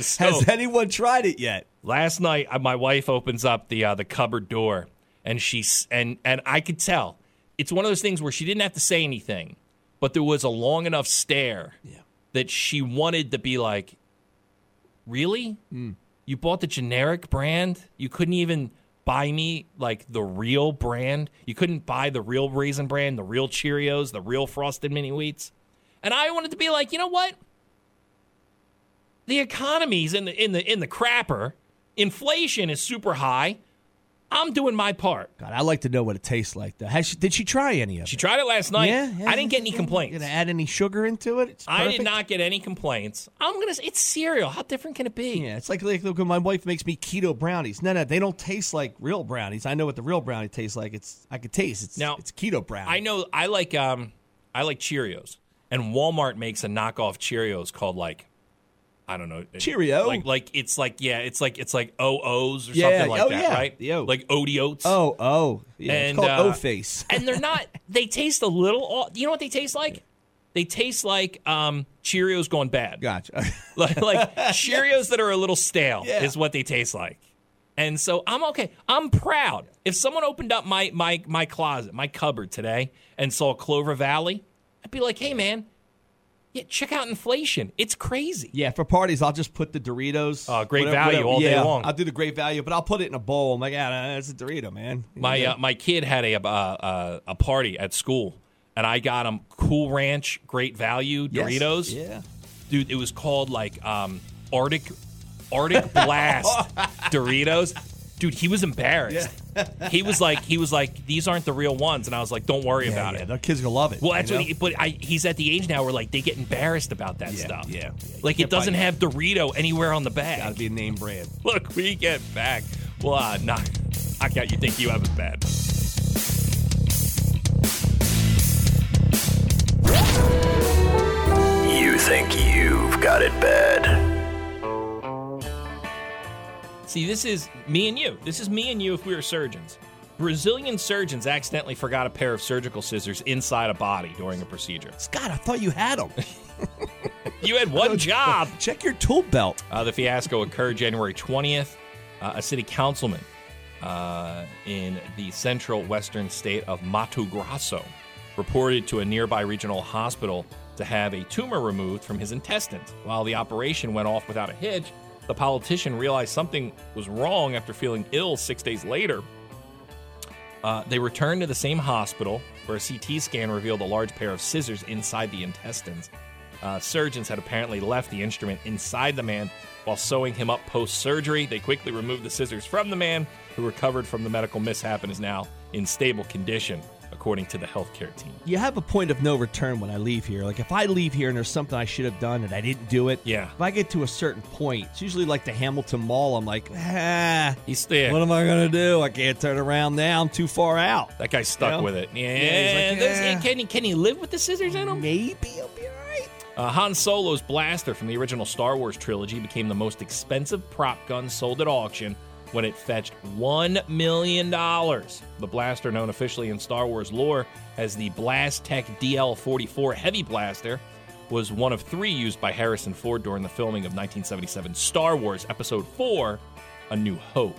So, has anyone tried it yet? Last night, my wife opens up the cupboard door, and she and I could tell it's one of those things where she didn't have to say anything, but there was a long enough stare that she wanted to be like, really? Mm. You bought the generic brand? You couldn't even buy me, like, the real brand? You couldn't buy the real Raisin Bran, the real Cheerios, the real Frosted Mini Wheats? And I wanted to be like, you know what? The economy's in the crapper. Inflation is super high. I'm doing my part. God, I'd like to know what it tastes like, though. Did she try any of it? She tried it last night. Yeah, I didn't get any complaints. Going to add any sugar into it? I did not get any complaints. It's cereal. How different can it be? Yeah, it's like my wife makes me keto brownies. No, they don't taste like real brownies. I know what the real brownie tastes like. I could taste. It's keto brownie. I know. I like Cheerios, and Walmart makes a knockoff Cheerios called like, I don't know. Cheerio. Like it's like OOs or something like that, right? Yo. Like Odie Oats. Oh. Yeah, and, it's called O-Face. And they're not, they taste a little off. You know what they taste like? Yeah. They taste like Cheerios gone bad. Gotcha. like Cheerios that are a little stale is what they taste like. And so I'm okay. I'm proud. If someone opened up my closet, my cupboard today and saw Clover Valley, I'd be like, hey, man. Yeah, check out inflation. It's crazy. Yeah, for parties, I'll just put the Doritos. Great value all day long. I'll do the great value, but I'll put it in a bowl. I'm like, that's a Dorito, man. My kid had a party at school, and I got him Cool Ranch Great Value Doritos. Yeah. Dude, it was called like Arctic Blast Doritos. Dude, he was embarrassed. Yeah. He was like, these aren't the real ones, and I was like, don't worry about it. The kids are gonna love it. Well, that's what. He's at the age now where like they get embarrassed about that stuff. Yeah. Like it doesn't have Dorito anywhere on the bag. Gotta be a name brand. Look, we get back. Well, knock out. You think you have it bad? You think you've got it bad? See, this is me and you. This is me and you if we were surgeons. Brazilian surgeons accidentally forgot a pair of surgical scissors inside a body during a procedure. Scott, I thought you had them. You had one job. Check your tool belt. The fiasco occurred January 20th. A city councilman in the central western state of Mato Grosso reported to a nearby regional hospital to have a tumor removed from his intestines. While the operation went off without a hitch, the politician realized something was wrong after feeling ill 6 days later. They returned to the same hospital where a CT scan revealed a large pair of scissors inside the intestines. Surgeons had apparently left the instrument inside the man while sewing him up post-surgery. They quickly removed the scissors from the man, who recovered from the medical mishap and is now in stable condition. according to the healthcare team. You have a point of no return when I leave here. Like, if I leave here and there's something I should have done and I didn't do it, yeah. If I get to a certain point, it's usually like the Hamilton Mall. I'm like, he's there. What am I going to do? I can't turn around now. I'm too far out. That guy's stuck with it. Yeah. He's like, Can he live with the scissors in him? Maybe he'll be all right. Han Solo's blaster from the original Star Wars trilogy became the most expensive prop gun sold at auction when it fetched $1 million. The blaster, known officially in Star Wars lore as the BlazTech DL-44 Heavy Blaster, was one of three used by Harrison Ford during the filming of 1977 Star Wars Episode IV, A New Hope.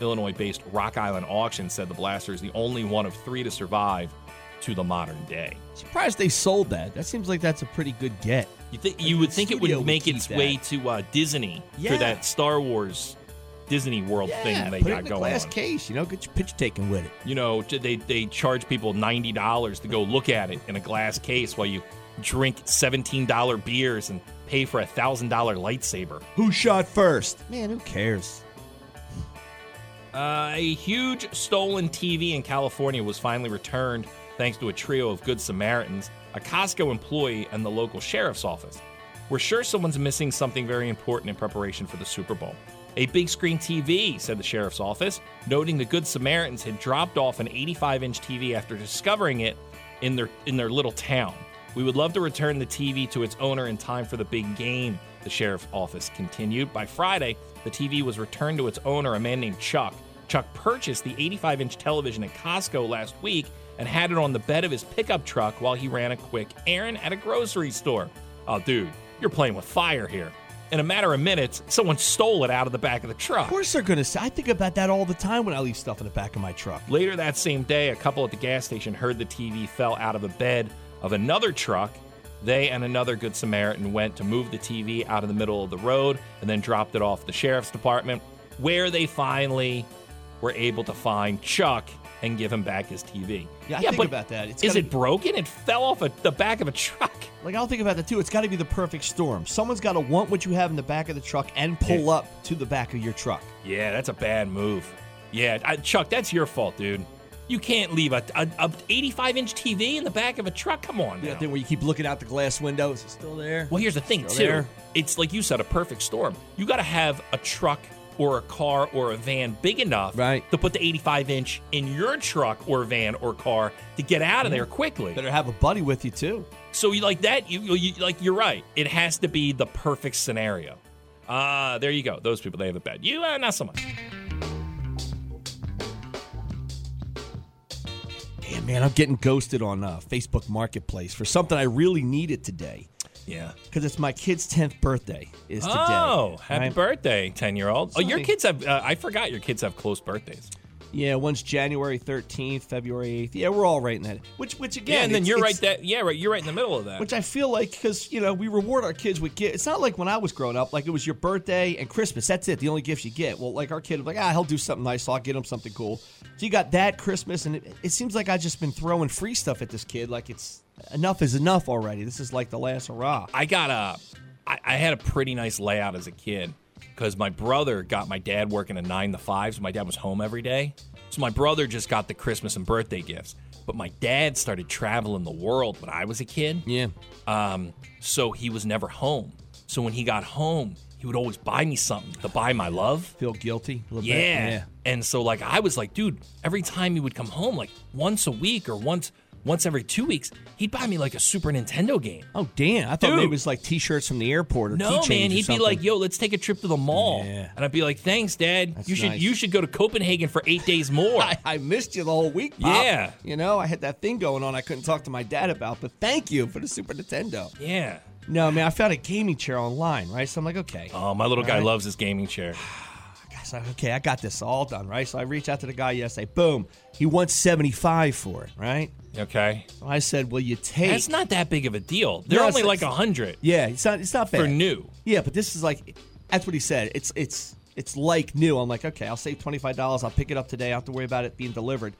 Illinois-based Rock Island Auction said the blaster is the only one of three to survive to the modern day. Surprised they sold that. That seems like that's a pretty good get. You would think it would make its way to Disney for that Star Wars Disney World thing they got going on. Put it in a glass case, get your picture taken with it. They charge people $90 to go look at it in a glass case while you drink $17 beers and pay for a $1,000 lightsaber. Who shot first? Man, who cares? A huge stolen TV in California was finally returned thanks to a trio of Good Samaritans, a Costco employee, and the local sheriff's office. We're sure someone's missing something very important in preparation for the Super Bowl. A big screen TV, said the sheriff's office, noting the Good Samaritans had dropped off an 85-inch TV after discovering it in their little town. We would love to return the TV to its owner in time for the big game, the sheriff's office continued. By Friday, the TV was returned to its owner, a man named Chuck. Chuck purchased the 85-inch television at Costco last week and had it on the bed of his pickup truck while he ran a quick errand at a grocery store. Oh, dude, you're playing with fire here. In a matter of minutes, someone stole it out of the back of the truck. Of course they're going to say. I think about that all the time when I leave stuff in the back of my truck. Later that same day, a couple at the gas station heard the TV fell out of the bed of another truck. They and another Good Samaritan went to move the TV out of the middle of the road and then dropped it off at the sheriff's department, where they finally were able to find Chuck and give him back his TV. Yeah, I think about that. Is it broken? It fell off the back of a truck. Like, I'll think about that, too. It's got to be the perfect storm. Someone's got to want what you have in the back of the truck and pull up to the back of your truck. Yeah, that's a bad move. Yeah, Chuck, that's your fault, dude. You can't leave a 85-inch TV in the back of a truck. Come on, that thing where you keep looking out the glass window. Is it still there? Well, here's the thing, too. It's like you said, a perfect storm. You got to have a truck or a car or a van big enough to put the 85-inch in your truck or van or car to get out of there quickly. Better have a buddy with you, too. So you're right. It has to be the perfect scenario. There you go. Those people, they have it bad. You, not so much. Damn, man, I'm getting ghosted on Facebook Marketplace for something I really needed today. Yeah. Because it's my kid's 10th birthday is today. Oh, happy birthday, 10-year-old. Oh, your kids have, I forgot your kids have close birthdays. Yeah, one's January 13th, February 8th. Yeah, we're all right in that. Which again. Yeah, and then you're right in the middle of that. Which I feel like, because, we reward our kids with gifts. It's not like when I was growing up, like it was your birthday and Christmas. That's it, the only gifts you get. Well, like our kid was like, he'll do something nice, so I'll get him something cool. So you got that, Christmas, and it seems like I've just been throwing free stuff at this kid. Like, it's enough is enough already. This is like the last hurrah. I had a pretty nice layout as a kid. Because my brother got my dad working a 9 to 5, so my dad was home every day. So my brother just got the Christmas and birthday gifts. But my dad started traveling the world when I was a kid. Yeah. So he was never home. So when he got home, he would always buy me something to buy my love. Feel guilty a little bit. Yeah. And so I was like, dude, every time he would come home, like once a week or once every 2 weeks, he'd buy me like a Super Nintendo game. Oh, damn. I thought maybe it was like T-shirts from the airport or keychains or something. No, man. He'd be like, yo, let's take a trip to the mall. Yeah. And I'd be like, thanks, Dad. That's nice. You should go to Copenhagen for 8 days more. I missed you the whole week, Pop. Yeah. I had that thing going on I couldn't talk to my dad about, but thank you for the Super Nintendo. Yeah. No, man, I found a gaming chair online, right? So I'm like, okay. Oh, my little guy loves his gaming chair. Okay, I got this all done, right? So I reached out to the guy yesterday. Boom. He wants $75 for it, right? Okay. So I said, will you take... That's not that big of a deal. They're only like $100. Yeah, it's not bad. For new. Yeah, but this is like... That's what he said. It's like new. I'm like, okay, I'll save $25. I'll pick it up today. I don't have to worry about it being delivered.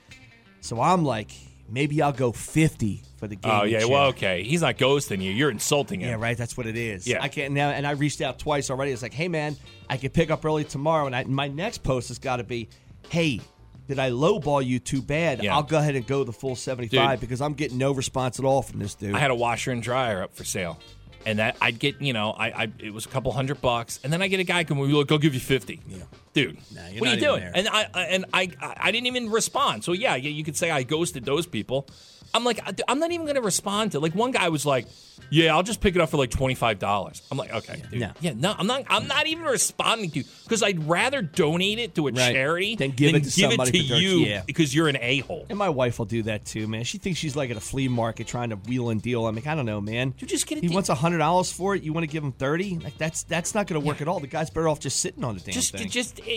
So I'm like... Maybe I'll go $50 for the game. Oh, yeah. Chair. Well, okay. He's not ghosting you. You're insulting him. Yeah, right. That's what it is. Yeah. I can't now. And I reached out twice already. It's like, hey, man, I can pick up early tomorrow. And my next post has got to be, hey, did I lowball you too bad? Yeah. I'll go ahead and go the full 75 because I'm getting no response at all from this dude. I had a washer and dryer up for sale. And that I'd get, you know, I it was a couple $100, and then I get a guy come, look, I'll give you 50. Yeah. Dude, nah, what are you doing? There. And I didn't even respond. So yeah, you could say I ghosted those people. I'm like, I'm not even going to respond to. Like one guy was like, yeah, I'll just pick it up for like $25. I'm like, okay, dude. No, I'm not even responding to you because I'd rather donate it to a charity than give it to you because you're an a-hole. And my wife will do that too, man. She thinks she's like at a flea market trying to wheel and deal. I'm like, I don't know, man. You just get it. He wants $100 for it. You want to give him $30? Like that's not going to work at all. The guy's better off just sitting on the damn thing.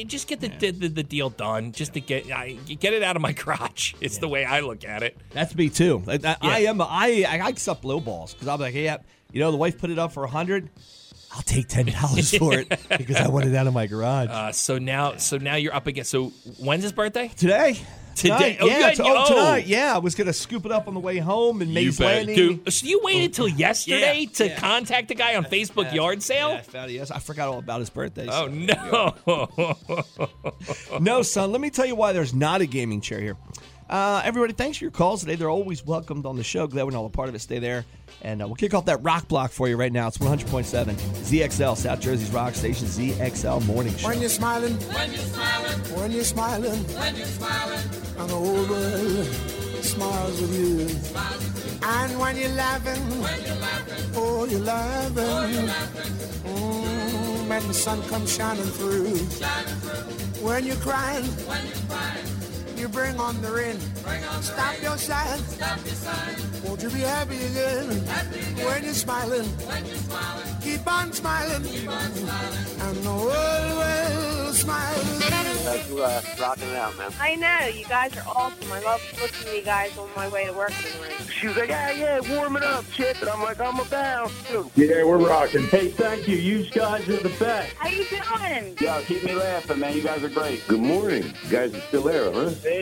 Just get the deal done. Just to get it out of my crotch. It's the way I look at it. That's me too. I accept low balls because I'm like, hey, the wife put it up for $100. I'll take $10 for it because I want it out of my garage. So now you're up again. So when's his birthday? Today. Tonight. Yeah, I was gonna scoop it up on the way home and Mays Landing. Dude, so you waited till yesterday to contact the guy on Facebook yard sale? Yeah, I found it. Yes, I forgot all about his birthday. Oh so. No! No, son. Let me tell you why there's not a gaming chair here. Everybody, thanks for your calls today. They're always welcomed on the show. Glad we're not a part of it. Stay there. And we'll kick off that rock block for you right now. It's 100.7 ZXL, South Jersey's rock station, ZXL Morning Show. When you're smiling, when you're smiling, when you're smiling, when you're smiling, and the whole world smiles with you. Smiles with you. And when you're laughing, oh, you're laughing. Oh, you're laughing. When the sun comes shining through. Shining through. When you're crying, when you're crying. You bring on the rain. On stop, the rain. Your side. Stop your sign. Won't you be happy again? Happy again. When you're smiling. When you're smiling. Keep on smiling. Keep on smiling. And the world will smile. Thanks for rocking it out, man. I know. You guys are awesome. I love listening to you guys on my way to work in the morning. She was like, yeah, warming up, shit. And I'm like, I'm about to. Yeah, we're rocking. Hey, thank you. You guys are the best. How you doing? Yo, keep me laughing, man. You guys are great. Good morning. You guys are still there, huh? There